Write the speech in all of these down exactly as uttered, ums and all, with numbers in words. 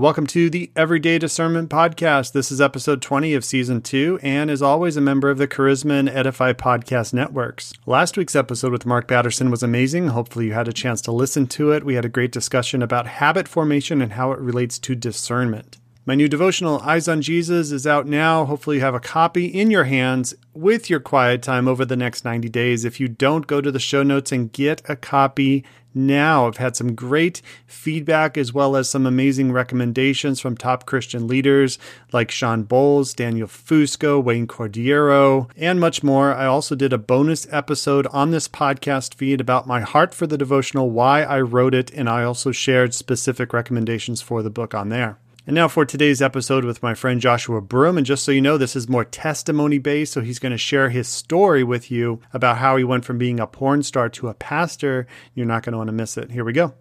Welcome to the Everyday Discernment Podcast. This is episode twenty of season two, and as always, a member of the Charisma and Edify podcast networks. Last week's episode with Mark Batterson was amazing. Hopefully you had a chance to listen to it. We had a great discussion about habit formation and how it relates to discernment. My new devotional, Eyes on Jesus, is out now. Hopefully you have a copy in your hands with your quiet time over the next ninety days. If you don't, go to the show notes and get a copy now. I've had some great feedback as well as some amazing recommendations from top Christian leaders like Sean Bowles, Daniel Fusco, Wayne Cordero, and much more. I also did a bonus episode on this podcast feed about my heart for the devotional, why I wrote it, and I also shared specific recommendations for the book on there. And now for today's episode with my friend Joshua Broome. And just so you know, this is more testimony-based, so he's going to share his story with you about how he went from being a porn star to a pastor. You're not going to want to miss it. Here we go.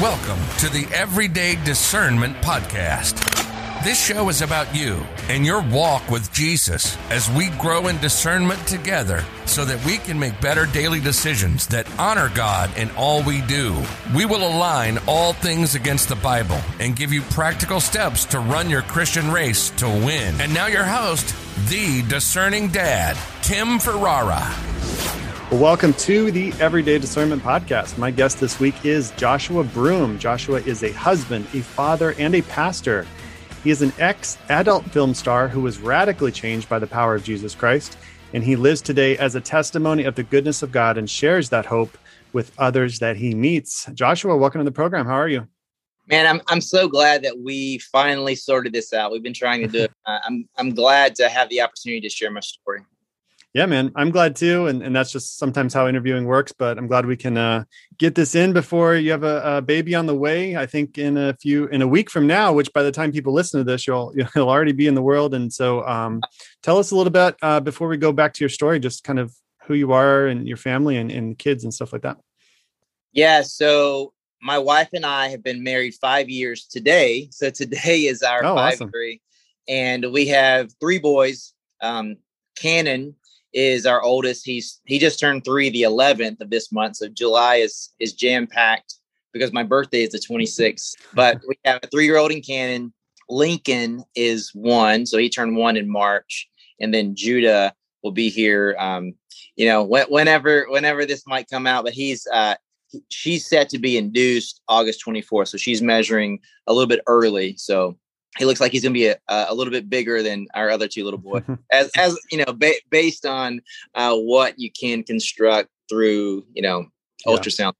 Welcome to the Everyday Discernment Podcast. This show is about you and your walk with Jesus as we grow in discernment together so that we can make better daily decisions that honor God in all we do. We will align all things against the Bible and give you practical steps to run your Christian race to win. And now your host, the Discerning Dad, Tim Ferrara. Welcome to the Everyday Discernment Podcast. My guest this week is Joshua Broome. Joshua is a husband, a father, and a pastor. He is an ex-adult film star who was radically changed by the power of Jesus Christ, and he lives today as a testimony of the goodness of God and shares that hope with others that he meets. Joshua, welcome to the program. How are you? Man, I'm I'm so glad that we finally sorted this out. We've been trying to do it. Uh, I'm I'm glad to have the opportunity to share my story. Yeah, man, I'm glad too. And, and that's just sometimes how interviewing works, but I'm glad we can uh, get this in before you have a, a baby on the way. I think in a few, in a week from now, which by the time people listen to this, you'll, you'll already be in the world. And so um, tell us a little bit uh, before we go back to your story, just kind of who you are and your family and, and kids and stuff like that. Yeah. So my wife and I have been married five years today. So today is our oh, five awesome. Three, and we have three boys. Um, Cannon is our oldest. He's he just turned three the eleventh of this month. So July is is jam-packed because my birthday is the twenty-sixth. But we have a three-year-old in Cannon. Lincoln is one. So he turned one in March. And then Judah will be here, um, you know, wh- whenever whenever this might come out. But he's uh, he, she's set to be induced August twenty-fourth. So she's measuring a little bit early. So he looks like he's going to be a, a little bit bigger than our other two little boys, as as you know, ba- based on uh, what you can construct through, you know, yeah. ultrasound.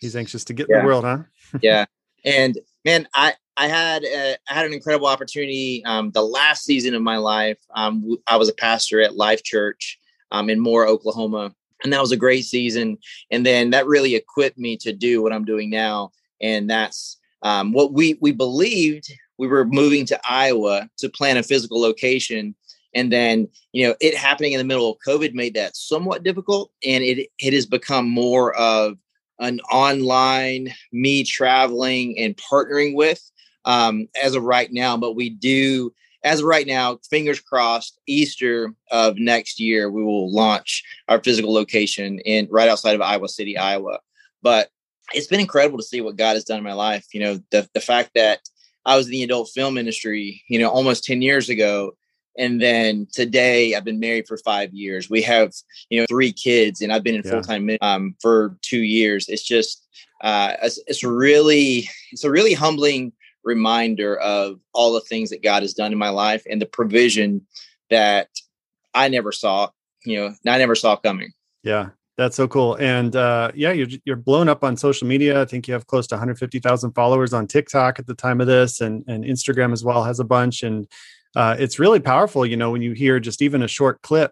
He's anxious to get yeah. in the world, huh? yeah. And man, I I had a, I had an incredible opportunity. Um, the last season of my life, um, I was a pastor at Life Church um, in Moore, Oklahoma, and that was a great season. And then that really equipped me to do what I'm doing now, and that's um, what we we believed. We were moving to Iowa to plan a physical location. And then, you know, it happening in the middle of COVID made that somewhat difficult. And it it has become more of an online me traveling and partnering with um, as of right now. But we do, as of right now, fingers crossed, Easter of next year, we will launch our physical location in right outside of Iowa City, Iowa. But it's been incredible to see what God has done in my life. You know, the the fact that I was in the adult film industry, you know, almost ten years ago. And then today I've been married for five years. We have, you know, three kids and I've been in yeah. full-time um, for two years. It's just, uh, it's, it's really, it's a really humbling reminder of all the things that God has done in my life and the provision that I never saw, you know, I never saw coming. Yeah. That's so cool. And uh, yeah, you're, you're blown up on social media. I think you have close to one hundred fifty thousand followers on TikTok at the time of this, and, and Instagram as well has a bunch. And uh, it's really powerful, you know, when you hear just even a short clip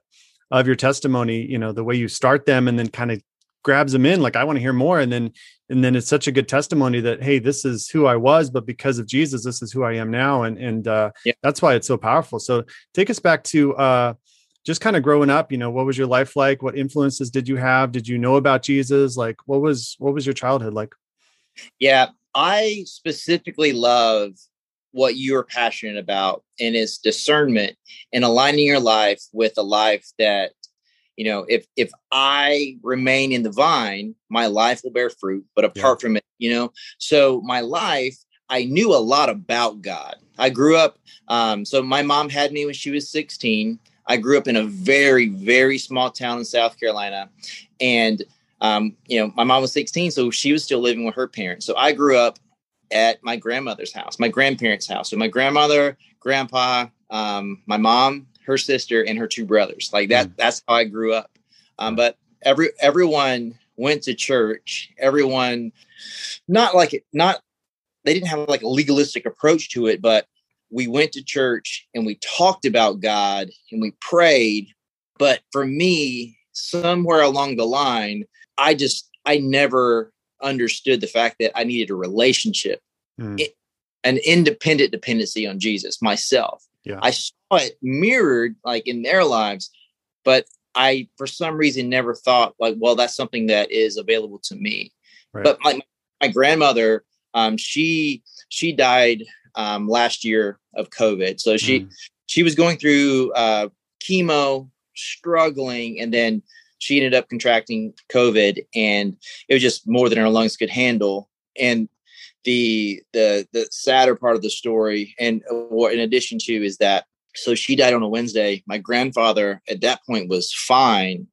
of your testimony, you know, the way you start them and then kind of grabs them in, like, I want to hear more. And then, and then it's such a good testimony that, hey, this is who I was, but because of Jesus, this is who I am now. And, and uh, yeah. that's why it's so powerful. So take us back to, uh, just kind of growing up, you know, what was your life like? What influences did you have? Did you know about Jesus? Like, what was, what was your childhood like? Yeah, I specifically love what you're passionate about, and it's discernment and aligning your life with a life that, you know, if, if I remain in the vine, my life will bear fruit, but apart yeah. from it, you know, so my life, I knew a lot about God. I grew up, um, so my mom had me when she was sixteen. I grew up in a very, very small town in South Carolina. And, um, you know, my mom was sixteen, so she was still living with her parents. So I grew up at my grandmother's house, my grandparents' house. So my grandmother, grandpa, um, my mom, her sister, and her two brothers. Like that, mm. that's how I grew up. Um, but every everyone went to church. Everyone, not like it, not, they didn't have like a legalistic approach to it, but we went to church and we talked about God and we prayed. But for me, somewhere along the line, I just, I never understood the fact that I needed a relationship, mm. it, an independent dependency on Jesus myself. Yeah. I saw it mirrored like in their lives, but I, for some reason, never thought like, well, that's something that is available to me. Right. But my, my grandmother, um, she, she died um, last year of COVID. So she, mm. she was going through uh, chemo, struggling, and then she ended up contracting COVID, and it was just more than her lungs could handle. And the, the, the sadder part of the story, and or in addition to, is that, so she died on a Wednesday. My grandfather at that point was fine.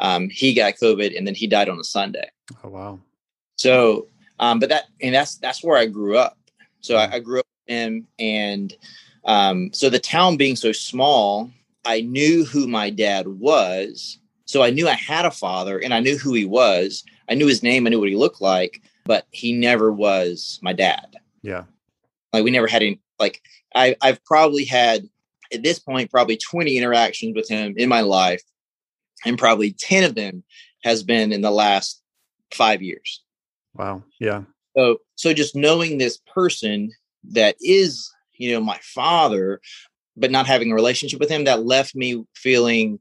Um, he got COVID, and then he died on a Sunday. Oh, wow. So, um, but that, and that's, that's where I grew up. So I, I grew up with him. And, um, so the town being so small, I knew who my dad was. So I knew I had a father, and I knew who he was. I knew his name. I knew what he looked like, but he never was my dad. Yeah. Like we never had any, like I, I've probably had, at this point, probably twenty interactions with him in my life, and probably ten of them has been in the last five years. Wow. Yeah. So, so just knowing this person that is, you know, my father, but not having a relationship with him, that left me feeling,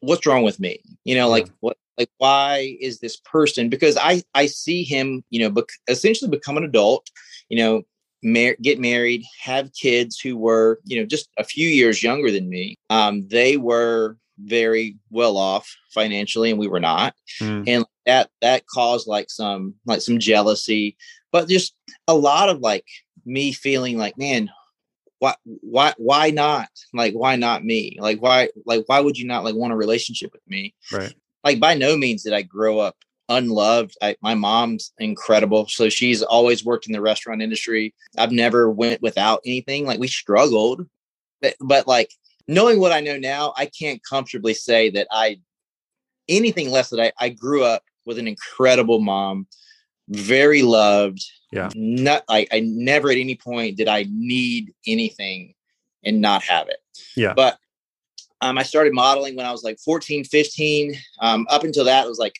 what's wrong with me? You know, like yeah. what, like, why is this person? Because I, I see him, you know, bec- essentially become an adult, you know, Mar- get married, have kids who were, you know, just a few years younger than me. Um, they were very well off financially, and we were not. Mm. And that that caused like some like some jealousy, but just a lot of like me feeling like, man, why why why not? Like, why not me? Like, why like why would you not like want a relationship with me? Right. Like, by no means did I grow up unloved. I, my mom's incredible. So she's always worked in the restaurant industry. I've never went without anything. Like we struggled, but, but like knowing what I know now, I can't comfortably say that I, anything less that I, I grew up with an incredible mom, very loved. Yeah. Not, I, I never at any point did I need anything and not have it. Yeah. But um, I started modeling when I was like fourteen, fifteen. Um, up until that, it was like,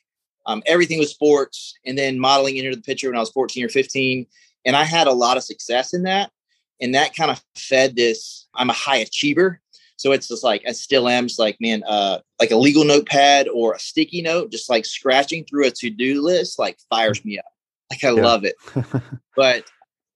Um, everything was sports, and then modeling entered the picture when I was fourteen or fifteen. And I had a lot of success in that. And that kind of fed this, I'm a high achiever. So it's just like, I still am just like, man, uh, like a legal notepad or a sticky note, just like scratching through a to-do list, like fires me up. Like, I yeah. love it. But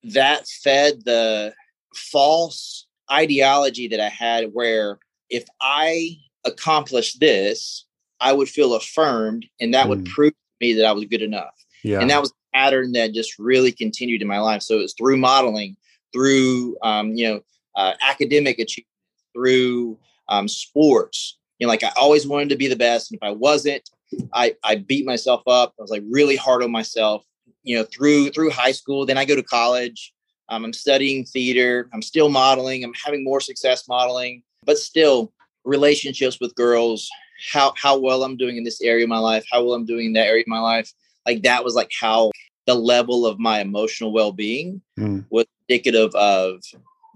that fed the false ideology that I had, where if I accomplish this, I would feel affirmed, and that mm. would prove to me that I was good enough. Yeah. And that was a pattern that just really continued in my life. So it was through modeling, through, um, you know, uh, academic achievement, through um, sports. You know, like I always wanted to be the best. And if I wasn't, I, I beat myself up. I was like really hard on myself, you know, through, through high school. Then I go to college. Um, I'm studying theater. I'm still modeling. I'm having more success modeling, but still relationships with girls, how how well I'm doing in this area of my life, how well I'm doing in that area of my life. Like that was like how the level of my emotional well-being mm. was indicative of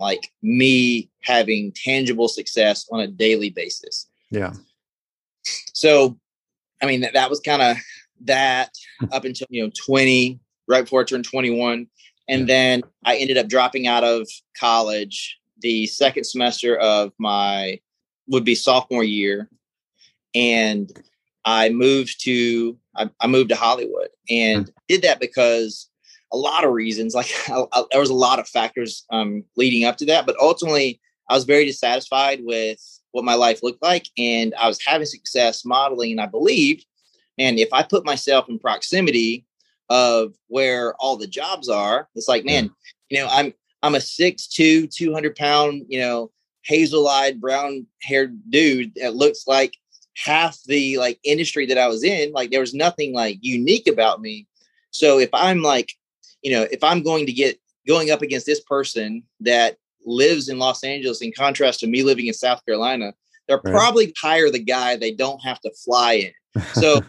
like me having tangible success on a daily basis. Yeah. So, I mean, that, that was kind of that up until, you know, twenty, right before I turned twenty-one. And yeah. then I ended up dropping out of college the second semester of my would be sophomore year. And I moved to, I, I moved to Hollywood, and did that because a lot of reasons, like I, I, there was a lot of factors um, leading up to that, but ultimately I was very dissatisfied with what my life looked like. And I was having success modeling, and I believed, and if I put myself in proximity of where all the jobs are, it's like, man, You know, I'm I'm a six two, two hundred pound, you know, hazel-eyed, brown-haired dude that looks like half the like industry that I was in. Like, there was nothing like unique about me. So if I'm like, you know, if I'm going to get going up against this person that lives in Los Angeles, in contrast to me living in South Carolina, they're right. probably hire the guy they don't have to fly in. So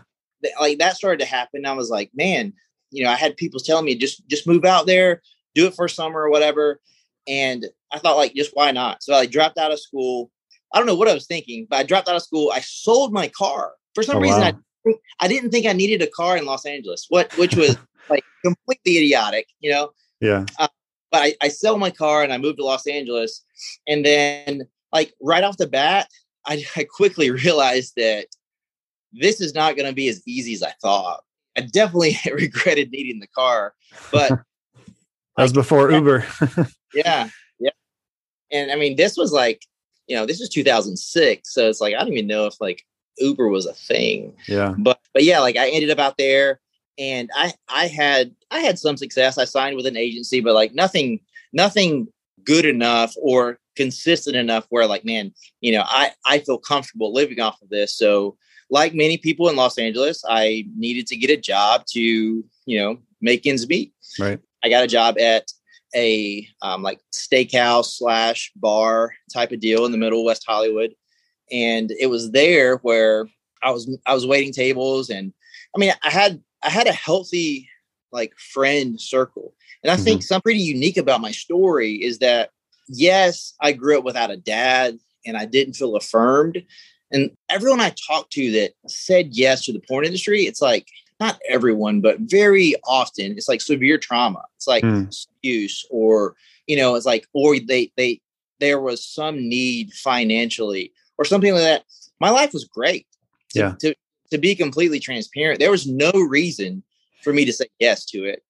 th- like that started to happen. I was like, man, you know, I had people telling me just, just move out there, do it for summer or whatever. And I thought, like, just why not? So I like, dropped out of school. I don't know what I was thinking, but I dropped out of school. I sold my car for some oh, reason. Wow. I, I didn't think I needed a car in Los Angeles, what, which was like completely idiotic, you know? Yeah. Uh, but I, I sell my car and I moved to Los Angeles. And then like right off the bat, I, I quickly realized that this is not going to be as easy as I thought. I definitely regretted needing the car, but that was like, before yeah, Uber. yeah. Yeah. And I mean, this was like, you know, this is two thousand six. So it's like, I don't even know if like Uber was a thing. Yeah. But, but yeah, like I ended up out there and I, I had, I had some success. I signed with an agency, but like nothing, nothing good enough or consistent enough where like, man, you know, I, I feel comfortable living off of this. So like many people in Los Angeles, I needed to get a job to, you know, make ends meet. Right. I got a job at a um, like steakhouse slash bar type of deal in the middle of West Hollywood. And it was there where I was, I was waiting tables. And I mean, I had, I had a healthy like friend circle. And I mm-hmm. think something pretty unique about my story is that, yes, I grew up without a dad and I didn't feel affirmed. And everyone I talked to that said yes to the porn industry, it's like, not everyone, but very often it's like severe trauma. It's like mm. abuse or, you know, it's like, or they, they, there was some need financially or something like that. My life was great. To, yeah. To, to be completely transparent, there was no reason for me to say yes to it.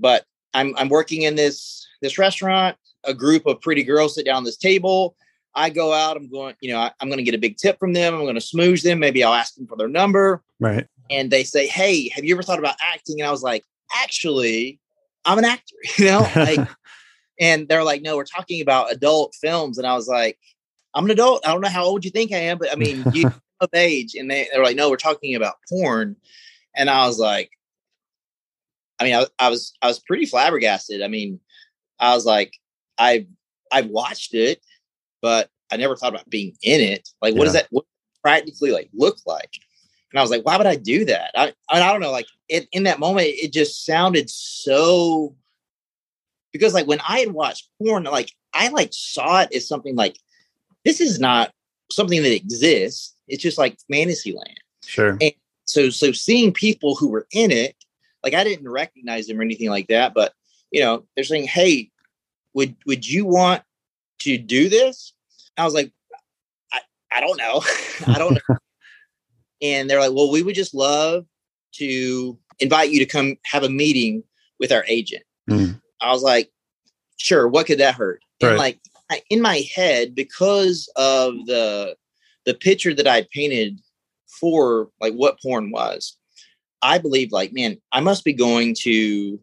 But I'm, I'm working in this, this restaurant, a group of pretty girls sit down at this table. I go out, I'm going, you know, I, I'm going to get a big tip from them. I'm going to smooze them. Maybe I'll ask them for their number. Right. And they say, hey, have you ever thought about acting? And I was like, actually, I'm an actor, you know? Like, and they're like, no, we're talking about adult films. And I was like, I'm an adult. I don't know how old you think I am, but I mean, you of age. And they, they were like, no, we're talking about porn. And I was like, I mean, I, I was, I was pretty flabbergasted. I mean, I was like, I, I watched it, but I never thought about being in it. Like, what yeah. does that what practically like look like? And I was like, why would I do that? I I don't know. Like it, in that moment, it just sounded so, because like when I had watched porn, like I like saw it as something like, this is not something that exists. It's just like fantasy land. Sure. And so, so seeing people who were in it, like I didn't recognize them or anything like that, but you know, they're saying, hey, would, would you want to do this? I was like, I, I don't know. I don't know. And they're like, well, we would just love to invite you to come have a meeting with our agent. Mm. I was like, sure. What could that hurt? Right. And like I, in my head, because of the, the picture that I painted for like what porn was, I believed like, man, I must be going to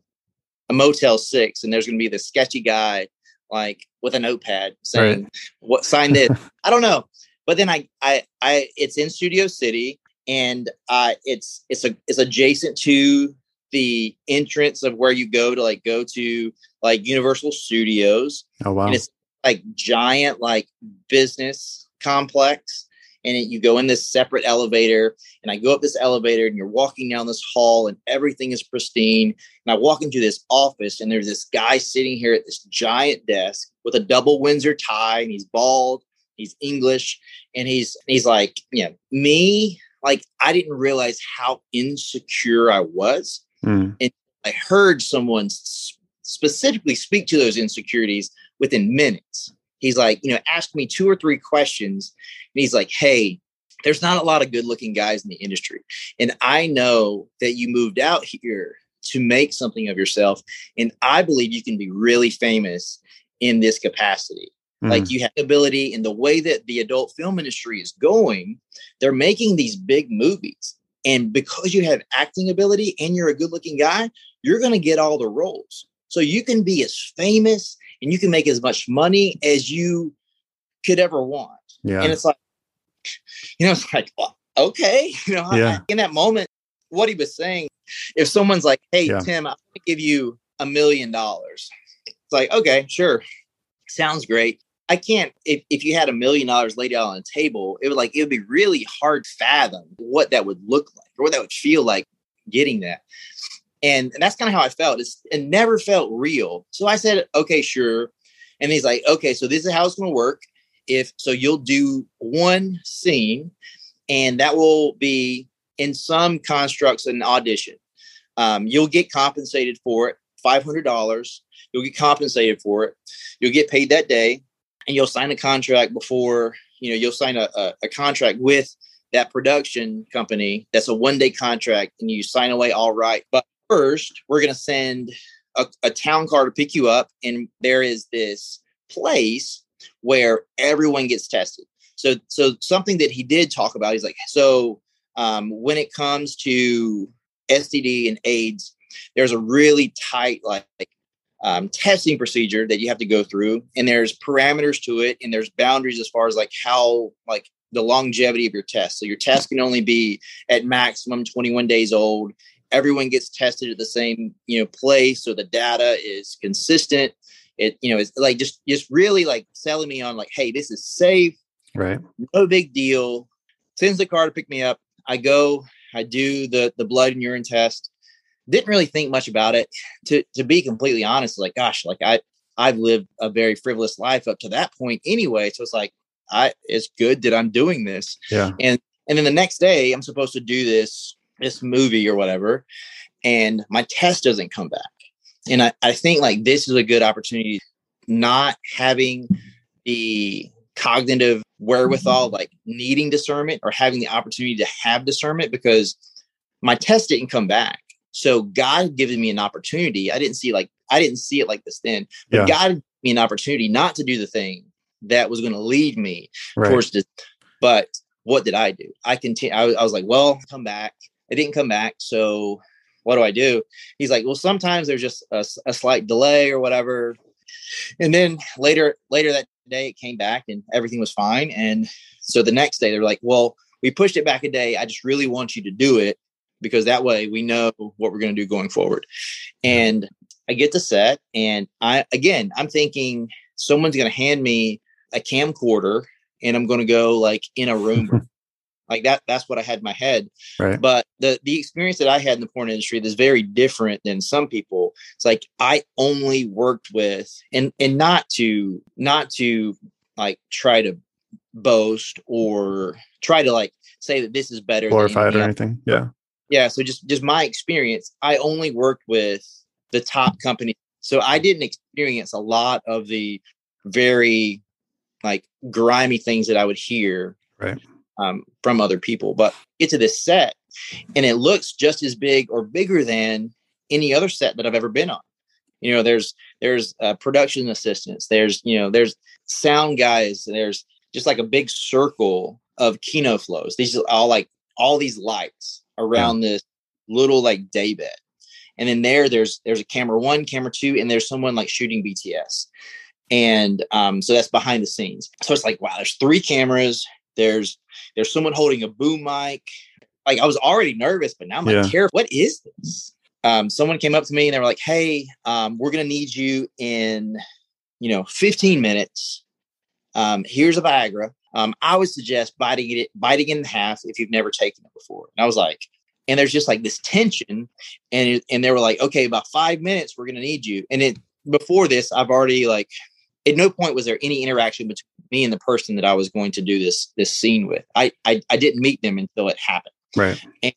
a Motel six and there's going to be this sketchy guy like with a notepad saying right. what sign this. I don't know. But then I, I, I, it's in Studio City. And uh, it's it's a it's adjacent to the entrance of where you go to like go to like Universal Studios. Oh wow! And it's like giant like business complex, and it, you go in this separate elevator. And I go up this elevator, and you're walking down this hall, and everything is pristine. And I walk into this office, and there's this guy sitting here at this giant desk with a double Windsor tie, and he's bald, he's English, and he's he's like, you know, me. Like, I didn't realize how insecure I was. Mm. And I heard someone s- specifically speak to those insecurities within minutes. He's like, you know, asked me two or three questions. And he's like, hey, there's not a lot of good looking guys in the industry. And I know that you moved out here to make something of yourself. And I believe you can be really famous in this capacity. Like you have ability in the way that the adult film industry is going, they're making these big movies. And because you have acting ability and you're a good looking guy, you're going to get all the roles. So you can be as famous and you can make as much money as you could ever want. Yeah. And it's like, you know, it's like, well, okay. You know, yeah. I, in that moment, what he was saying, if someone's like, hey, yeah. Tim, I'm going to give you a million dollars. It's like, okay, sure. Sounds great. I can't, if, if you had a million dollars laid out on a table, it would like, it would be really hard to fathom what that would look like or what that would feel like getting that. And, and that's kind of how I felt. It's, it never felt real. So I said, okay, sure. And he's like, okay, so this is how it's going to work. If so, you'll do one scene, and that will be in some constructs an audition. Um, you'll get compensated for it, five hundred dollars. You'll get compensated for it. You'll get paid that day, and you'll sign a contract before, you know, you'll sign a, a, a contract with that production company. That's a one day contract, and you sign away all right. But first, we're going to send a, a town car to pick you up, and there is this place where everyone gets tested. So, so something that he did talk about, he's like, so um, when it comes to S T D and AIDS, there's a really tight like um, testing procedure that you have to go through, and there's parameters to it, and there's boundaries as far as like how like the longevity of your test. So your test can only be at maximum twenty-one days old. Everyone gets tested at the same, you know, place, so the data is consistent. It, you know, it's like just just really like selling me on like, hey, this is safe. Right. No big deal. Sends the car to pick me up. I go, I do the the blood and urine test. Didn't really think much about it. To to be completely honest, like, gosh, like I, I've lived a very frivolous life up to that point anyway. So it's like, I it's good that I'm doing this. Yeah. And and then the next day I'm supposed to do this this movie or whatever, and my test doesn't come back. And I, I think like this is a good opportunity, not having the cognitive wherewithal, like needing discernment or having the opportunity to have discernment, because my test didn't come back. So God given me an opportunity. I didn't see like, I didn't see it like this then, but yeah. God gave me an opportunity not to do the thing that was going to lead me right. towards this. But what did I do? I continue. I, I was like, well, come back. It didn't come back. So what do I do? He's like, well, sometimes there's just a, a slight delay or whatever. And then later, later that day, it came back and everything was fine. And so the next day they're like, well, we pushed it back a day. I just really want you to do it because that way we know what we're going to do going forward. And I get to set. And I, again, I'm thinking someone's going to hand me a camcorder and I'm going to go like in a room. Like that, that's what I had in my head. Right. But the the experience that I had in the porn industry is very different than some people. It's like I only worked with and and not to not to like try to boast or try to like say that this is better glorified or anything. Yeah. Yeah. So just just my experience, I only worked with the top companies. So I didn't experience a lot of the very like grimy things that I would hear. Right. Um, from other people, but get to this set and it looks just as big or bigger than any other set that I've ever been on. You know, there's, there's uh, production assistants, there's, you know, there's sound guys, there's just like a big circle of Kino flows. These are all like all these lights around yeah. this little like day bed. And then there, there's, there's a camera one, camera two, and there's someone like shooting B T S. And um, so that's behind the scenes. So it's like, wow, there's three cameras. There's, there's someone holding a boom mic. Like I was already nervous, but now I'm yeah. like, terrified. What is this? Um, someone came up to me and they were like, hey, um, we're going to need you in, you know, fifteen minutes. Um, here's a Viagra. Um, I would suggest biting it, biting it in half if you've never taken it before. And I was like, and there's just like this tension and, it, and they were like, okay, about five minutes, we're going to need you. And it, before this, I've already like, at no point was there any interaction between me and the person that I was going to do this this scene with. I I, I didn't meet them until it happened. Right. And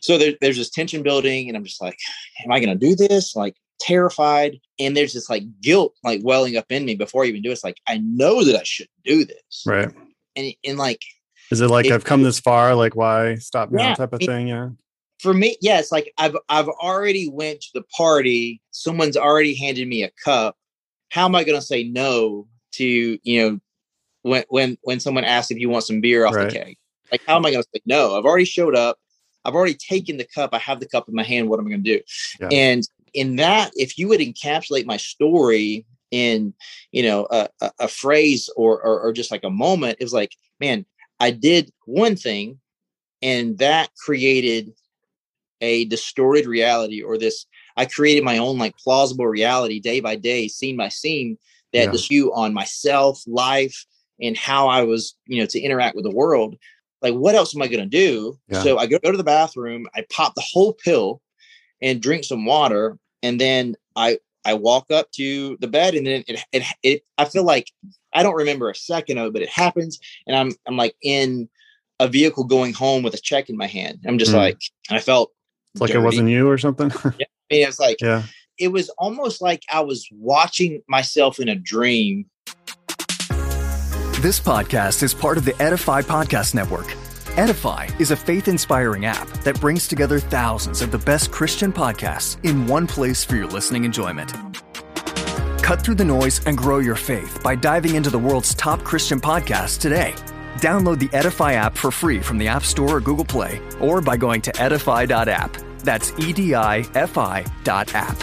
so there, there's this tension building, and I'm just like, am I going to do this? Like terrified, and there's this like guilt like welling up in me before I even do it. It's like I know that I shouldn't do this. Right. And and like, is it like it, I've come this far? Like why stop now? Yeah, type of it, thing. Yeah. For me, yeah, it's like I've I've already went to the party. Someone's already handed me a cup. How am I going to say no to, you know, when, when, when someone asks if you want some beer off right. the keg? Like, how am I going to say no? I've already showed up. I've already taken the cup. I have the cup in my hand. What am I going to do? Yeah. And in that, if you would encapsulate my story in, you know, a, a, a phrase or, or or just like a moment, it was like, man, I did one thing, and that created a distorted reality, or this, I created my own like plausible reality day by day, scene by scene, that this view on myself, life, and how I was, you know, to interact with the world. Like, what else am I going to do? Yeah. So I go, go to the bathroom, I pop the whole pill and drink some water. And then I, I walk up to the bed, and then it, it, it, I feel like I don't remember a second of it, but it happens. And I'm, I'm like in a vehicle going home with a check in my hand. I'm just mm. like, and I felt it's like it wasn't you or something. Yeah. I mean, it's like, yeah. It was almost like I was watching myself in a dream. This podcast is part of the Edify Podcast Network. Edify is a faith-inspiring app that brings together thousands of the best Christian podcasts in one place for your listening enjoyment. Cut through the noise and grow your faith by diving into the world's top Christian podcasts today. Download the Edify app for free from the App Store or Google Play, or by going to edify dot app. That's E D I F I dot app.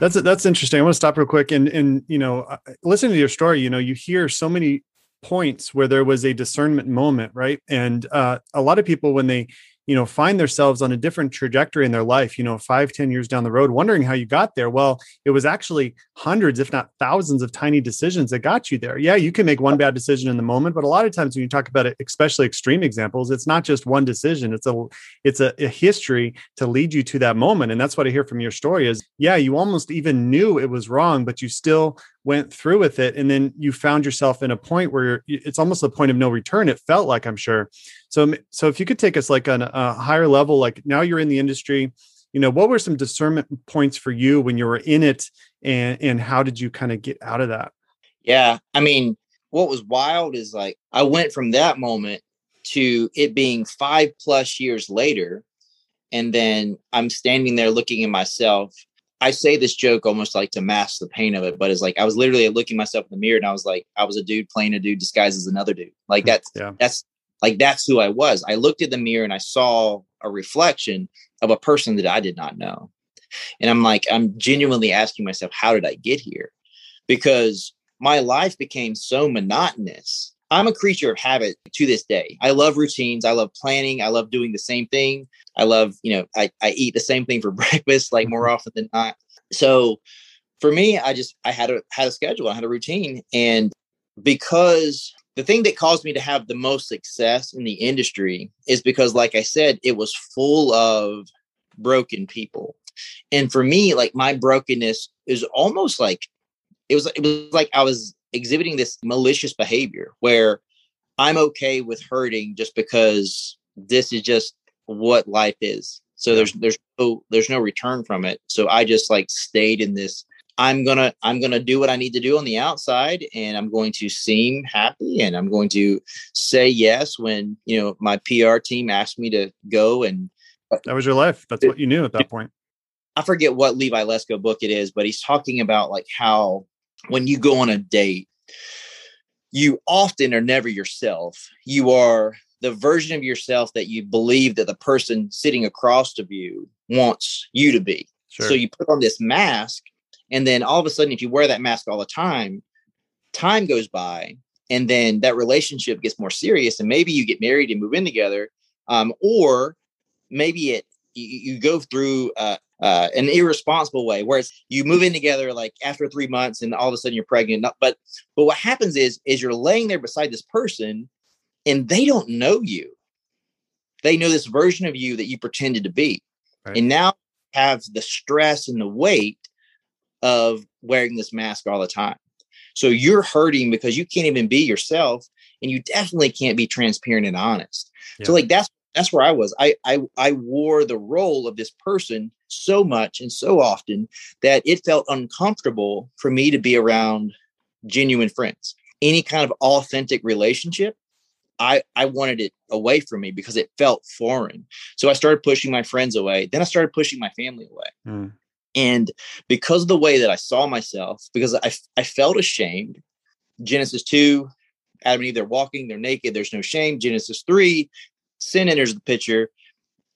That's that's interesting. I want to stop real quick and and you know, listening to your story, you know, you hear so many points where there was a discernment moment, right? And uh, a lot of people, when they, you know, find themselves on a different trajectory in their life, you know, five, ten years down the road, wondering how you got there. Well, it was actually hundreds, if not thousands, of tiny decisions that got you there. Yeah, you can make one bad decision in the moment, but a lot of times when you talk about it, especially extreme examples, it's not just one decision. It's a, it's a, a history to lead you to that moment. And that's what I hear from your story is, yeah, you almost even knew it was wrong, but you still went through with it. And then you found yourself in a point where it's almost a point of no return. It felt like, I'm sure. So, so if you could take us like on a higher level, like now you're in the industry, you know, what were some discernment points for you when you were in it, and, and how did you kind of get out of that? Yeah. I mean, what was wild is like, I went from that moment to it being five plus years later. And then I'm standing there looking at myself. I say this joke almost like to mask the pain of it, but it's like, I was literally looking myself in the mirror, and I was like, I was a dude playing a dude disguised as another dude. Like that's, yeah. that's like, that's who I was. I looked at the mirror and I saw a reflection of a person that I did not know. And I'm like, I'm genuinely asking myself, how did I get here? Because my life became so monotonous. I'm a creature of habit to this day. I love routines. I love planning. I love doing the same thing. I love, you know, I, I eat the same thing for breakfast, like more often than not. So for me, I just, I had a, had a schedule, I had a routine. And because the thing that caused me to have the most success in the industry is because, like I said, it was full of broken people. And for me, like my brokenness is almost like, it was, it was like I was exhibiting this malicious behavior where I'm okay with hurting just because this is just what life is. So there's there's no there's no return from it. So I just like stayed in this. I'm gonna I'm gonna do what I need to do on the outside, and I'm going to seem happy, and I'm going to say yes when, you know, my P R team asked me to go. And that was your life. That's what you knew at that point. I forget what Levi Lesko book it is, but he's talking about like how when you go on a date, you often are never yourself. You are the version of yourself that you believe that the person sitting across to you wants you to be. Sure. So you put on this mask, and then all of a sudden, if you wear that mask all the time, time goes by, and then that relationship gets more serious, and maybe you get married and move in together, um, or maybe it you, you go through uh, uh, an irresponsible way, where it's you move in together like after three months, and all of a sudden you're pregnant. But but what happens is is you're laying there beside this person, and they don't know you. They know this version of you that you pretended to be. Right. And now you have the stress and the weight of wearing this mask all the time. So you're hurting because you can't even be yourself, and you definitely can't be transparent and honest. Yeah. So like that's that's where I was. I, I I wore the role of this person so much and so often that it felt uncomfortable for me to be around genuine friends. Any kind of authentic relationship, I, I wanted it away from me because it felt foreign. So I started pushing my friends away. Then I started pushing my family away. Mm. And because of the way that I saw myself, because I, I felt ashamed, Genesis two, Adam and Eve, they're walking, they're naked, there's no shame. Genesis three, sin enters the picture.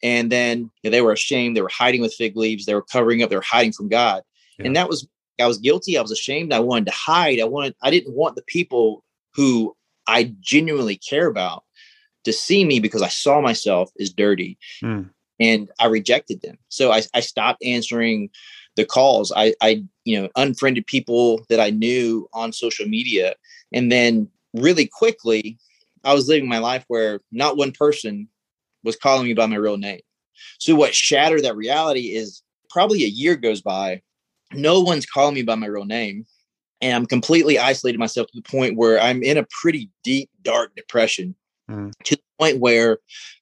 And then you know, they were ashamed. They were hiding with fig leaves. They were covering up. They were hiding from God. Yeah. And that was, I was guilty. I was ashamed. I wanted to hide. I wanted, I didn't want the people who I genuinely care about to see me because I saw myself as dirty mm. and I rejected them. So I, I stopped answering the calls. I, I, you know, unfriended people that I knew on social media. And then really quickly, I was living my life where not one person was calling me by my real name. So what shattered that reality is probably a year goes by. No one's calling me by my real name. And I'm completely isolated myself to the point where I'm in a pretty deep, dark depression mm. to the point where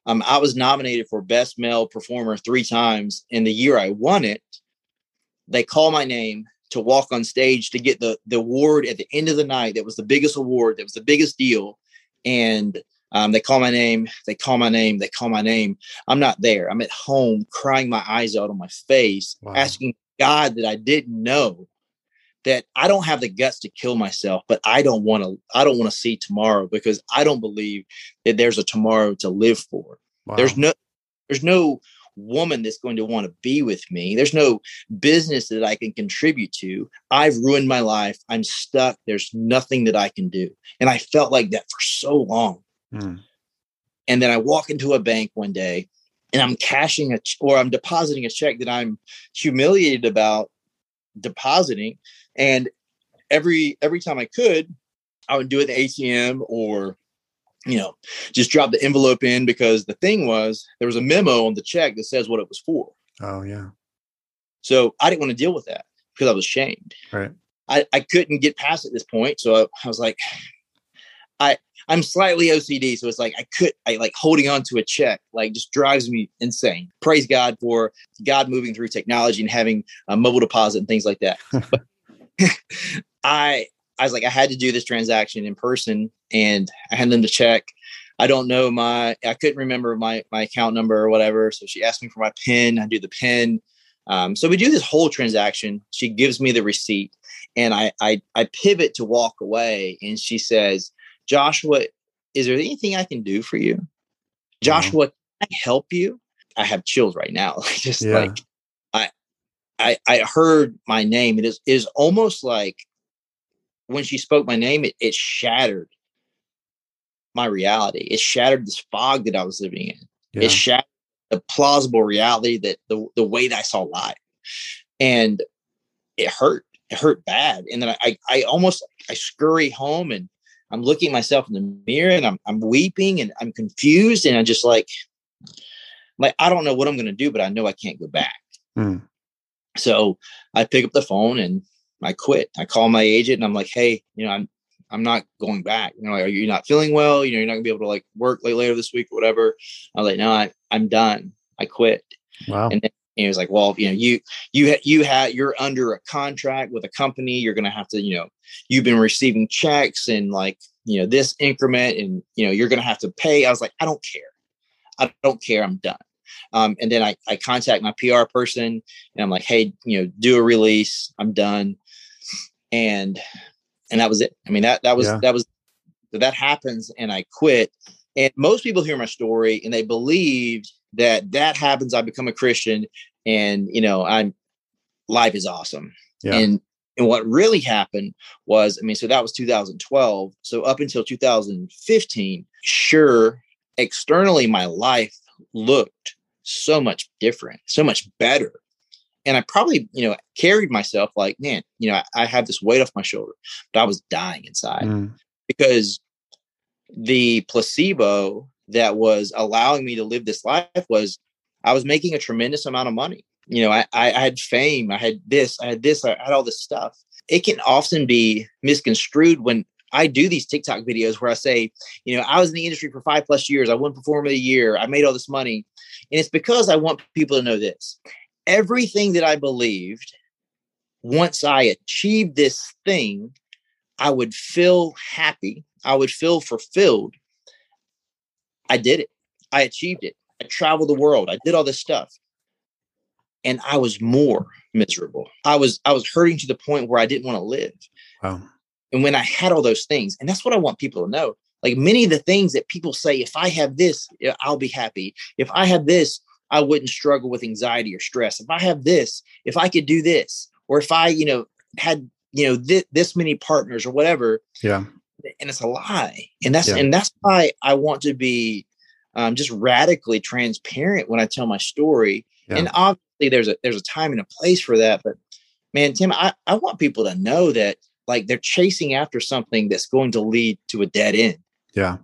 um, I was nominated for Best Male Performer three times. And the year I won it, they call my name to walk on stage to get the, the award at the end of the night. That was the biggest award. That was the biggest deal. And um, they call my name, they call my name, they call my name. I'm not there. I'm at home crying my eyes out on my face, wow. asking God that I didn't know, that I don't have the guts to kill myself, but I don't want to, I don't want to see tomorrow because I don't believe that there's a tomorrow to live for. Wow. There's no, there's no woman that's going to want to be with me. There's no business that I can contribute to. I've ruined my life. I'm stuck. There's nothing that I can do. And I felt like that for so long. Mm. And then I walk into a bank one day and I'm cashing a, ch- or I'm depositing a check that I'm humiliated about depositing. And every, every time I could, I would do it at the A T M or, you know, just drop the envelope in, because the thing was, there was a memo on the check that says what it was for. Oh yeah. So I didn't want to deal with that because I was ashamed. Right. I, I couldn't get past at this point. So I, I was like, I, I'm slightly O C D. So it's like, I could, I like holding on to a check, like just drives me insane. Praise God for God moving through technology and having a mobile deposit and things like that. But I, I was like, I had to do this transaction in person, and I handed them the check. I don't know my, I couldn't remember my, my account number or whatever. So she asked me for my PIN. I do the PIN. Um, so we do this whole transaction. She gives me the receipt, and I, I, I pivot to walk away. And she says, Joshua, is there anything I can do for you? Joshua, can I help you? I have chills right now. Just yeah. like, I, I, I heard my name. It is, it is almost like when she spoke my name, it, it shattered my reality. It shattered this fog that I was living in. Yeah. It shattered the plausible reality that the, the way that I saw life, and it hurt, it hurt bad. And then I, I, I almost, I scurry home, and I'm looking at myself in the mirror, and I'm, I'm weeping, and I'm confused. And I just like, like, I don't know what I'm going to do, but I know I can't go back. Mm. So I pick up the phone and I quit. I call my agent and I'm like, hey, you know, I'm, I'm not going back. You know, like, are you not feeling well? You know, you're not gonna be able to like work like later this week or whatever. I was like, no, I, I'm done. I quit. Wow. And then he was like, well, you know, you, you, ha- you had, you're under a contract with a company. You're going to have to, you know, you've been receiving checks and like, you know, this increment, and, you know, you're going to have to pay. I was like, I don't care. I don't care. I'm done. Um, and then I, I contact my P R person and I'm like, hey, you know, do a release. I'm done. And, and that was it. I mean, that, that was, yeah. that was, that happens. And I quit. And most people hear my story and they believed that that happens. I become a Christian and, you know, I'm life is awesome. Yeah. And, and what really happened was, I mean, so that was two thousand twelve. So up until two thousand fifteen, sure, externally, my life looked so much different, so much better. And I probably, you know, carried myself like, man, you know, I, I have this weight off my shoulder, but I was dying inside mm. because the placebo that was allowing me to live this life was I was making a tremendous amount of money. You know, I, I had fame, I had this, I had this, I had all this stuff. It can often be misconstrued when I do these TikTok videos where I say, you know, I was in the industry for five plus years. I won Performer of the Year. I made all this money. And it's because I want people to know this. Everything that I believed, once I achieved this thing, I would feel happy. I would feel fulfilled. I did it. I achieved it. I traveled the world. I did all this stuff. And I was more miserable. I was I was hurting to the point where I didn't want to live. Wow. And when I had all those things, and that's what I want people to know, like many of the things that people say, if I have this, I'll be happy. If I have this, I wouldn't struggle with anxiety or stress. If I have this, if I could do this, or if I, you know, had, you know, th- this many partners or whatever. Yeah. And it's a lie. And that's, yeah. and that's why I want to be um, just radically transparent when I tell my story. Yeah. And obviously there's a, there's a time and a place for that, but man, Tim, I, I want people to know that like they're chasing after something that's going to lead to a dead end. Yeah.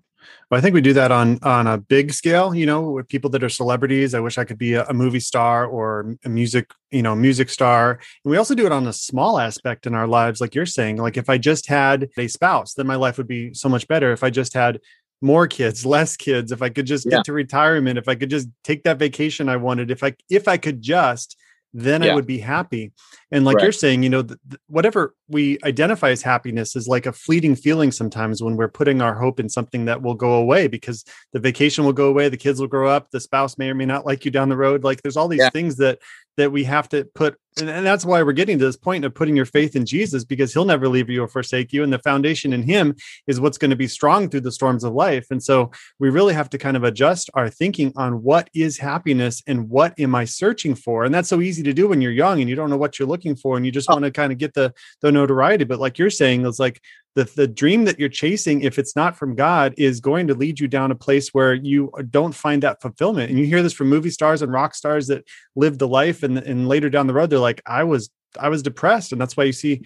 Well, I think we do that on, on a big scale, you know, with people that are celebrities. I wish I could be a, a movie star or a music, you know, music star. And we also do it on a small aspect in our lives. Like you're saying, like if I just had a spouse, then my life would be so much better. If I just had more kids, less kids, if I could just yeah. get to retirement, if I could just take that vacation I wanted, if I, if I could just, then yeah. I would be happy. And like right. you're saying, you know, th- th- whatever we identify as happiness is like a fleeting feeling sometimes when we're putting our hope in something that will go away, because the vacation will go away, the kids will grow up, the spouse may or may not like you down the road. Like there's all these yeah. things that that we have to put. And, and that's why we're getting to this point of putting your faith in Jesus, because he'll never leave you or forsake you. And the foundation in him is what's going to be strong through the storms of life. And so we really have to kind of adjust our thinking on what is happiness and what am I searching for? And that's so easy to do when you're young and you don't know what you're looking for. And you just oh. want to kind of get the, the notoriety. But like you're saying, it's like the, the dream that you're chasing, if it's not from God, is going to lead you down a place where you don't find that fulfillment. And you hear this from movie stars and rock stars that lived the life. And, and later down the road, they're like, I was, I was depressed. And that's why you see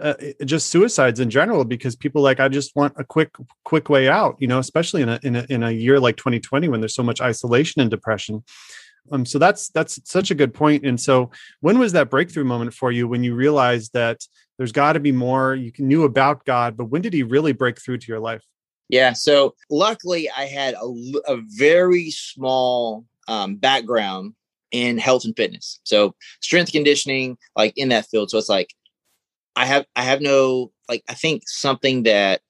uh, just suicides in general, because people like, I just want a quick, quick way out, you know, especially in a, in a, in a year like twenty twenty, when there's so much isolation and depression. Um, so that's, that's such a good point. And so when was that breakthrough moment for you, when you realized that there's got to be more? You knew about God, but when did he really break through to your life? Yeah. So luckily I had a, a very small um, background in health and fitness. So strength conditioning, like in that field. So it's like, I have, I have no, like, I think something that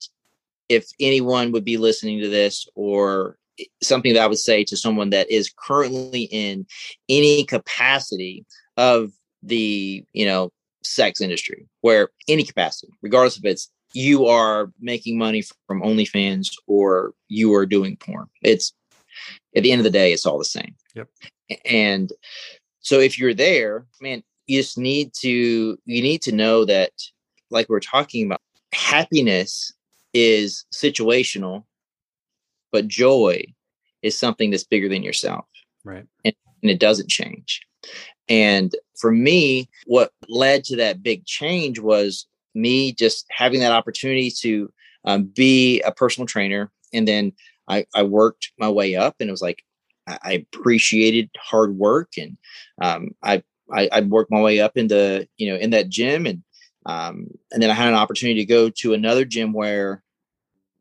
if anyone would be listening to this, or something that I would say to someone that is currently in any capacity of the, you know, sex industry, where any capacity, regardless if it's you are making money from OnlyFans or you are doing porn, it's at the end of the day, it's all the same. Yep. And so if you're there, man, you just need to, you need to know that, like we're talking about, happiness is situational, but joy is something that's bigger than yourself. Right. And, and it doesn't change. And for me, what led to that big change was me just having that opportunity to um, be a personal trainer. And then I, I worked my way up, and it was like, I appreciated hard work, and um, I, I I worked my way up into, you know, in that gym, and um, and then I had an opportunity to go to another gym where,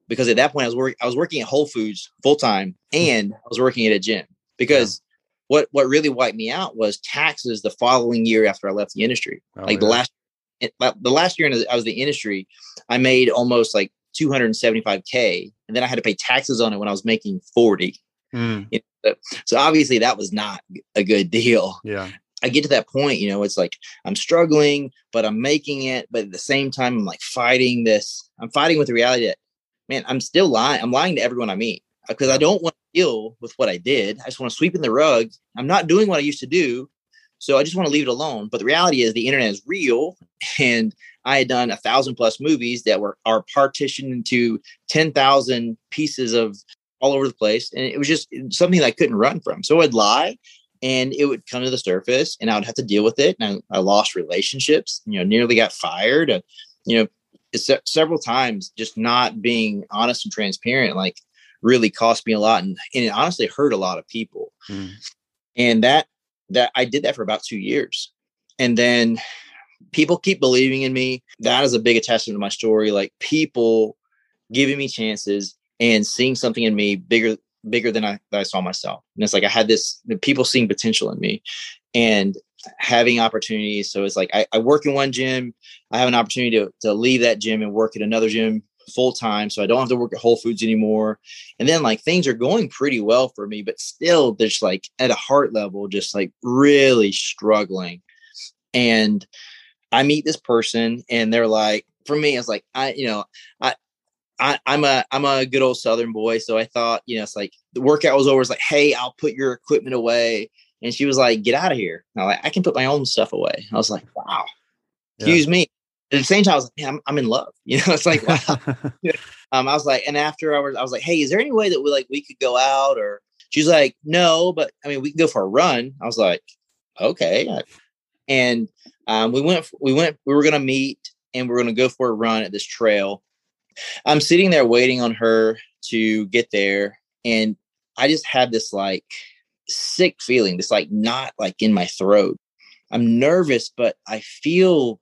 because at that point I was working I was working at Whole Foods full time, and I was working at a gym, because yeah. what what really wiped me out was taxes the following year after I left the industry. Oh, like yeah. the last the last year I was in the industry, I made almost like two hundred seventy-five K, and then I had to pay taxes on it when I was making forty. Mm. You know, so obviously that was not a good deal. Yeah. I get to that point, you know, it's like, I'm struggling, but I'm making it. But at the same time, I'm like fighting this, I'm fighting with the reality that, man, I'm still lying. I'm lying to everyone I meet, because I don't want to deal with what I did. I just want to sweep in the rug. I'm not doing what I used to do. So I just want to leave it alone. But the reality is the internet is real. And I had done a thousand plus movies that were, are partitioned into ten thousand pieces of all over the place. And it was just something that I couldn't run from. So I'd lie and it would come to the surface, and I would have to deal with it. And I, I lost relationships, you know, nearly got fired, uh, you know, se- several times. Just not being honest and transparent, like, really cost me a lot. And, and it honestly hurt a lot of people. Mm. And that, that I did that for about two years. And then people keep believing in me. That is a big attachment to my story. Like, people giving me chances and seeing something in me bigger, bigger than I, that I saw myself. And it's like, I had this, the people seeing potential in me and having opportunities. So it's like, I, I work in one gym. I have an opportunity to, to leave that gym and work at another gym full time. So I don't have to work at Whole Foods anymore. And then, like, things are going pretty well for me, but still there's, like, at a heart level, just like really struggling. And I meet this person, and they're like, for me, it's like, I, you know, I, I, I'm a I'm a good old Southern boy. So I thought, you know, it's like the workout was over. It's like, hey, I'll put your equipment away And she was like, get out of here. I like, I can put my own stuff away. I was like, wow, excuse yeah. me. At the same time, I was like, man, I'm, I'm in love. You know, it's like, wow. um, I was like, and after I was, I was like, hey, is there any way that we like, we could go out? Or she's like, no, but I mean, we can go for a run. I was like, okay. And um, we went, we went, we were going to meet and we we're going to go for a run at this trail. I'm sitting there waiting on her to get there. And I just had this like sick feeling, this like knot like in my throat. I'm nervous, but I feel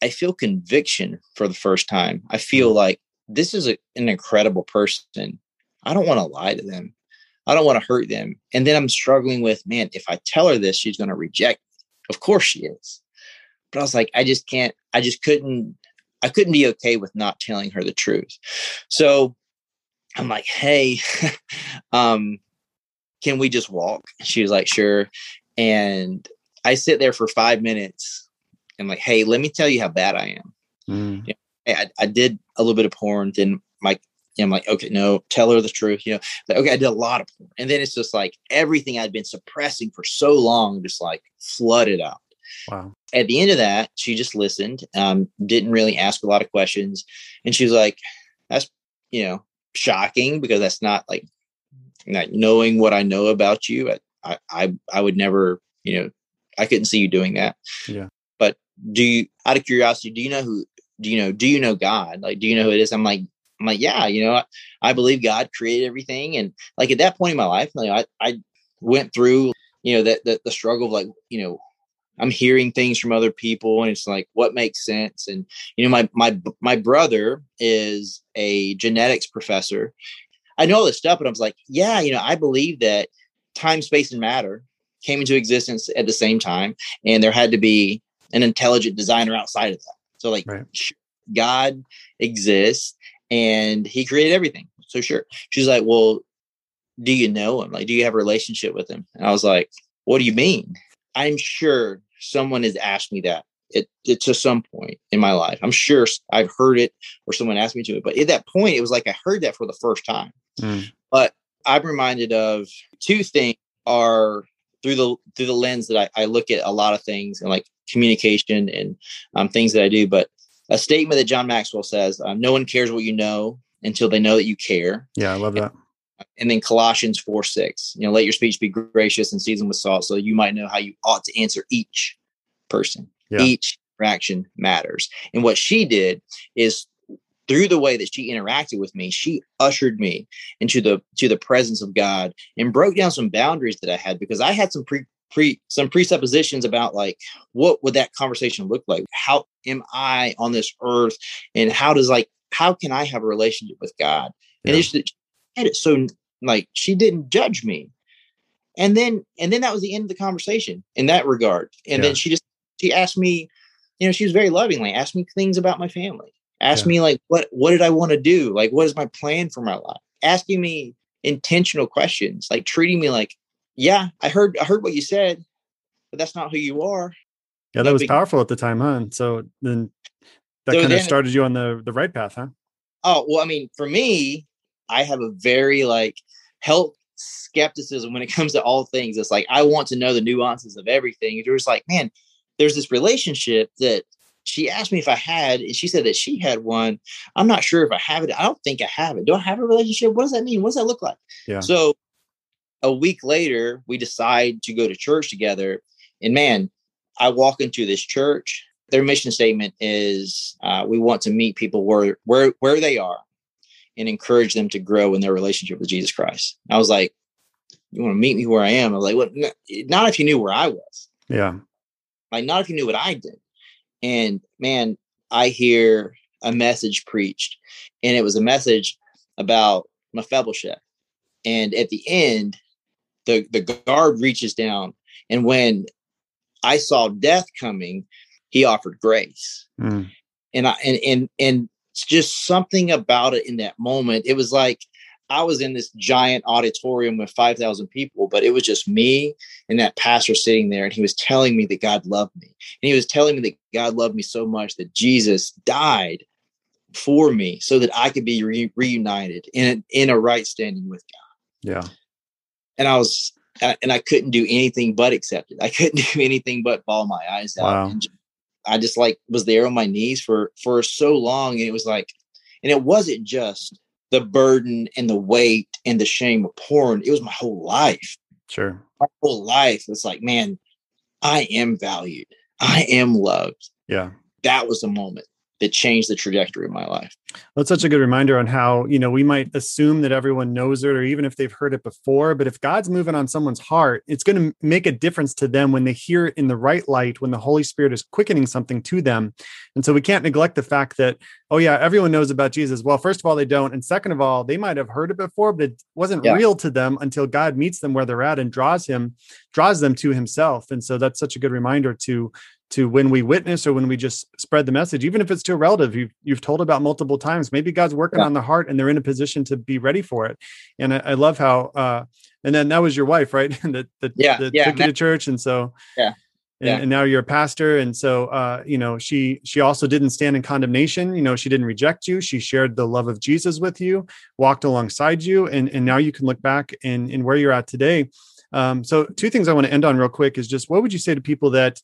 I feel conviction for the first time. I feel like this is a, an incredible person. I don't want to lie to them. I don't want to hurt them. And then I'm struggling with, man, if I tell her this, she's going to reject me. Of course she is. But I was like, I just can't, I just couldn't, I couldn't be okay with not telling her the truth. So I'm like, hey, um, can we just walk? She was like, sure. And I sit there for five minutes. I'm like, hey, let me tell you how bad I am. Mm. You know, I, I did a little bit of porn. Then my, you know, I'm like, okay, no, tell her the truth. You know, like, okay, I did a lot of porn. And then it's just like everything I'd been suppressing for so long, just like flooded out. Wow. At the end of that, she just listened, um, didn't really ask a lot of questions. And she was like, that's, you know, shocking because that's not like not knowing what I know about you. I, I, I, I would never, you know, I couldn't see you doing that. Yeah. Do you, out of curiosity, do you know who, do you know, do you know God? Like, do you know who it is? I'm like, I'm like, yeah, you know, I, I believe God created everything. And like, at that point in my life, like, I, I went through, you know, that, the, the struggle of like, you know, I'm hearing things from other people and it's like, what makes sense? And, you know, my, my, my brother is a genetics professor. I know all this stuff, but I was like, yeah, you know, I believe that time, space, and matter came into existence at the same time. And there had to be an intelligent designer outside of that. So like right. God exists and he created everything. So sure. She's like, well, do you know him? Like, do you have a relationship with him? And I was like, what do you mean? I'm sure someone has asked me that at, at to some point in my life. I'm sure I've heard it or someone asked me to it. But at that point, it was like, I heard that for the first time. Mm. But I'm reminded of two things are through the, through the lens that I, I look at a lot of things and like, communication and um, things that I do. But a statement that John Maxwell says, um, no one cares what you know until they know that you care. Yeah, I love that. And, and then Colossians four six, you know, let your speech be gracious and seasoned with salt so you might know how you ought to answer each person. Yeah. Each interaction matters. And what she did is through the way that she interacted with me, she ushered me into the to the presence of God and broke down some boundaries that I had because I had some pre Pre, some presuppositions about like, what would that conversation look like? How am I on this earth? And how does like, how can I have a relationship with God? And yeah. it's she had it so like, she didn't judge me. And then, and then that was the end of the conversation in that regard. And yeah. then she just, she asked me, you know, she was very lovingly asked me things about my family, asked yeah. me like, what, what did I want to do? Like, what is my plan for my life? Asking me intentional questions, like treating me like, yeah, I heard I heard what you said, but that's not who you are. Yeah, that was powerful at the time, huh? And so then that so kind then, of started you on the, the right path, huh? Oh, well, I mean, for me, I have a very like health skepticism when it comes to all things. It's like, I want to know the nuances of everything. And you're just like, man, there's this relationship that she asked me if I had, and she said that she had one. I'm not sure if I have it. I don't think I have it. Do I have a relationship? What does that mean? What does that look like? Yeah. So a week later, we decide to go to church together. And man, I walk into this church. Their mission statement is uh, we want to meet people where, where, where they are and encourage them to grow in their relationship with Jesus Christ. I was like, you want to meet me where I am? I was like, well, no, not if you knew where I was. Yeah. Like, not if you knew what I did. And man, I hear a message preached. And it was a message about Mephibosheth. And at the end, The, the guard reaches down, and when I saw death coming, he offered grace. Mm. And I and and and just something about it in that moment. It was like I was in this giant auditorium with five thousand people, but it was just me and that pastor sitting there, and he was telling me that God loved me, and he was telling me that God loved me so much that Jesus died for me so that I could be re- reunited in in a right standing with God. Yeah. And I was, and I couldn't do anything but accept it. I couldn't do anything but ball my eyes out. Wow. And just, I just like was there on my knees for, for so long. And it was like, and it wasn't just the burden and the weight and the shame of porn. It was my whole life. Sure. My whole life. It's like, man, I am valued. I am loved. Yeah. That was the moment that changed the trajectory of my life. That's such a good reminder on how, you know, we might assume that everyone knows it or even if they've heard it before, but if God's moving on someone's heart, it's going to make a difference to them when they hear it in the right light, when the Holy Spirit is quickening something to them. And so we can't neglect the fact that, oh yeah, everyone knows about Jesus. Well, first of all, they don't. And second of all, they might have heard it before, but it wasn't yeah. real to them until God meets them where they're at and draws him, draws them to himself. And so that's such a good reminder to to when we witness or when we just spread the message, even if it's to a relative you've, you've told about multiple times, maybe God's working yeah. on the heart and they're in a position to be ready for it. And I, I love how, uh, and then that was your wife, right? that that, yeah, that yeah, took that, you to church. And so, yeah, yeah. And, and now you're a pastor. And so, uh, you know, she, she also didn't stand in condemnation. You know, she didn't reject you. She shared the love of Jesus with you, walked alongside you. And, and now you can look back and, and where you're at today. Um, so two things I want to end on real quick is just, what would you say to people that,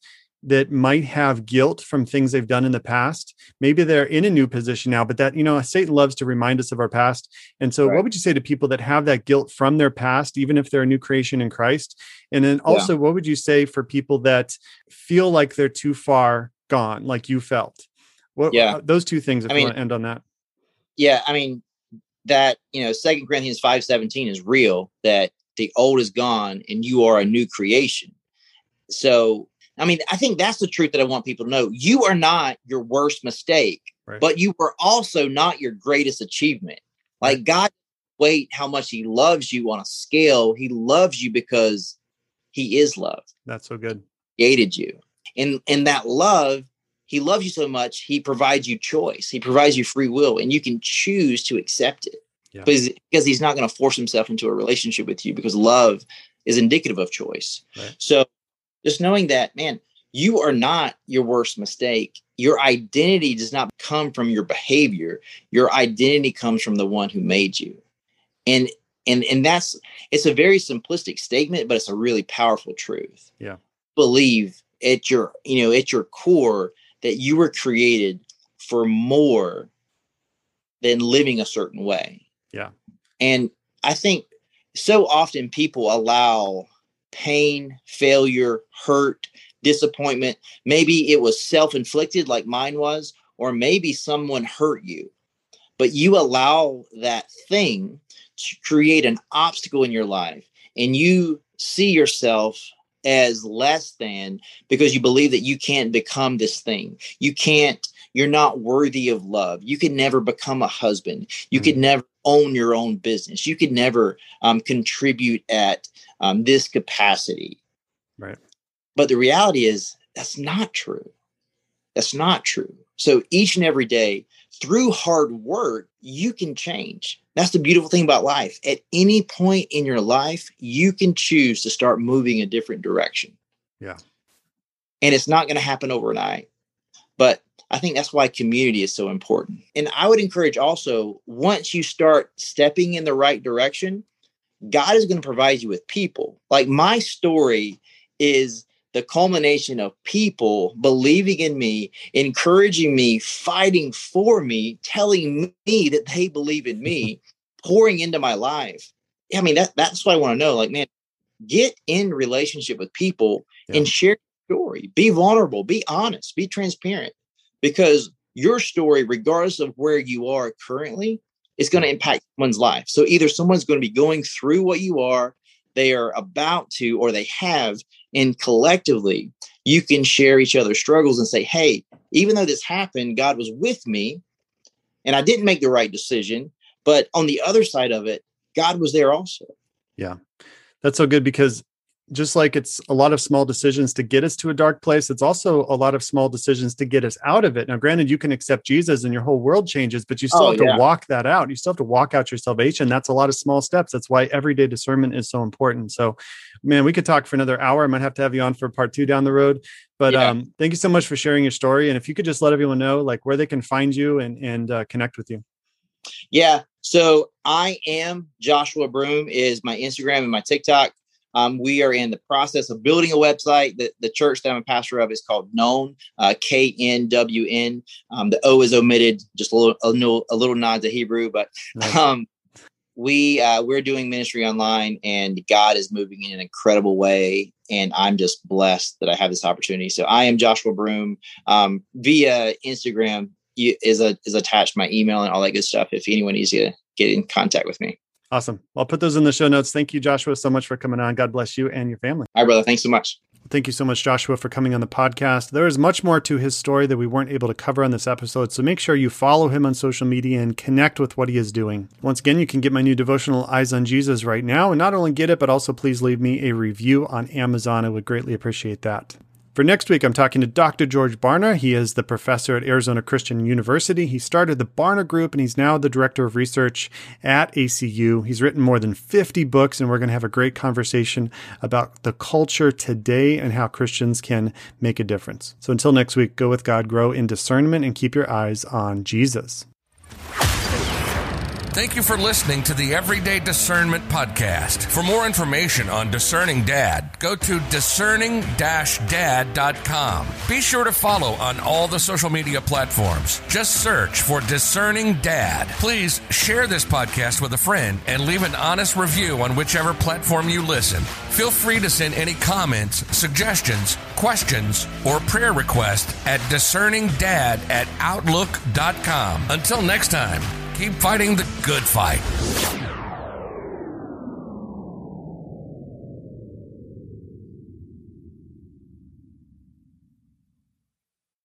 that might have guilt from things they've done in the past? Maybe they're in a new position now, but that, you know, Satan loves to remind us of our past. And so right. what would you say to people that have that guilt from their past, even if they're a new creation in Christ? And then also, yeah. what would you say for people that feel like they're too far gone, like you felt? What, yeah. Those two things, if I mean, you want to end on that. Yeah. I mean, that, you know, Second Corinthians five seventeen is real, that the old is gone and you are a new creation. So, I mean, I think that's the truth that I want people to know. You are not your worst mistake, right. but you are also not your greatest achievement. Like right. God, wait, how much he loves you on a scale. He loves you because he is love. That's so good. He created you. And, and that love, he loves you so much. He provides you choice. He provides you free will and you can choose to accept it yeah. because, because he's not going to force himself into a relationship with you because love is indicative of choice. Right. So, just knowing that, man, you are not your worst mistake. Your identity does not come from your behavior. Your identity comes from the one who made you. And and and that's, it's a very simplistic statement, but it's a really powerful truth. Yeah. Believe at your, you know, at your core that you were created for more than living a certain way. Yeah. And I think so often people allow pain, failure, hurt, disappointment. Maybe it was self-inflicted like mine was, or maybe someone hurt you, but you allow that thing to create an obstacle in your life. And you see yourself as less than because you believe that you can't become this thing. You can't, you're not worthy of love. You could never become a husband. You mm-hmm. could never own your own business. You could never um, contribute at um, this capacity. Right. But the reality is that's not true. That's not true. So each and every day through hard work, you can change. That's the beautiful thing about life. At any point in your life, you can choose to start moving a different direction. Yeah. And it's not going to happen overnight, but I think that's why community is so important. And I would encourage also, once you start stepping in the right direction, God is going to provide you with people. Like my story is the culmination of people believing in me, encouraging me, fighting for me, telling me that they believe in me, pouring into my life. I mean, that, that's what I want to know. Like, man, get in relationship with people yeah. and share your story. Be vulnerable, be honest, be transparent. Because your story, regardless of where you are currently, is going to impact someone's life. So either someone's going to be going through what you are, they are about to, or they have, and collectively, you can share each other's struggles and say, hey, even though this happened, God was with me, and I didn't make the right decision, but on the other side of it, God was there also. Yeah, that's so good because just like it's a lot of small decisions to get us to a dark place, it's also a lot of small decisions to get us out of it. Now, granted, you can accept Jesus and your whole world changes, but you still oh, have to yeah. walk that out. You still have to walk out your salvation. That's a lot of small steps. That's why everyday discernment is so important. So, man, we could talk for another hour. I might have to have you on for part two down the road. But yeah. um, thank you so much for sharing your story. And if you could just let everyone know like where they can find you and, and uh, connect with you. Yeah. So I am Joshua Broome is my Instagram and my TikTok. Um, we are in the process of building a website. The, the church that I'm a pastor of is called Known, uh, K N W N. Um, the O is omitted, just a little, a, a little nod to Hebrew, but nice. um, we, uh, we're doing ministry online, and God is moving in an incredible way. And I'm just blessed that I have this opportunity. So I am Joshua Broome. Um, via Instagram is a, is attached my email and all that good stuff, if anyone needs to get in contact with me. Awesome. Well, I'll put those in the show notes. Thank you, Joshua, so much for coming on. God bless you and your family. All right, brother. Thanks so much. Thank you so much, Joshua, for coming on the podcast. There is much more to his story that we weren't able to cover on this episode, so make sure you follow him on social media and connect with what he is doing. Once again, you can get my new devotional, Eyes on Jesus, right now, and not only get it, but also please leave me a review on Amazon. I would greatly appreciate that. For next week, I'm talking to Doctor George Barna. He is the professor at Arizona Christian University. He started the Barna Group, and he's now the director of research at A C U. He's written more than fifty books, and we're going to have a great conversation about the culture today and how Christians can make a difference. So until next week, go with God, grow in discernment, and keep your eyes on Jesus. Thank you for listening to the Everyday Discernment Podcast. For more information on Discerning Dad, go to discerning dash dad dot com. Be sure to follow on all the social media platforms. Just search for Discerning Dad. Please share this podcast with a friend and leave an honest review on whichever platform you listen. Feel free to send any comments, suggestions, questions, or prayer requests at discerning dad at outlook dot com. Until next time, keep fighting the good fight.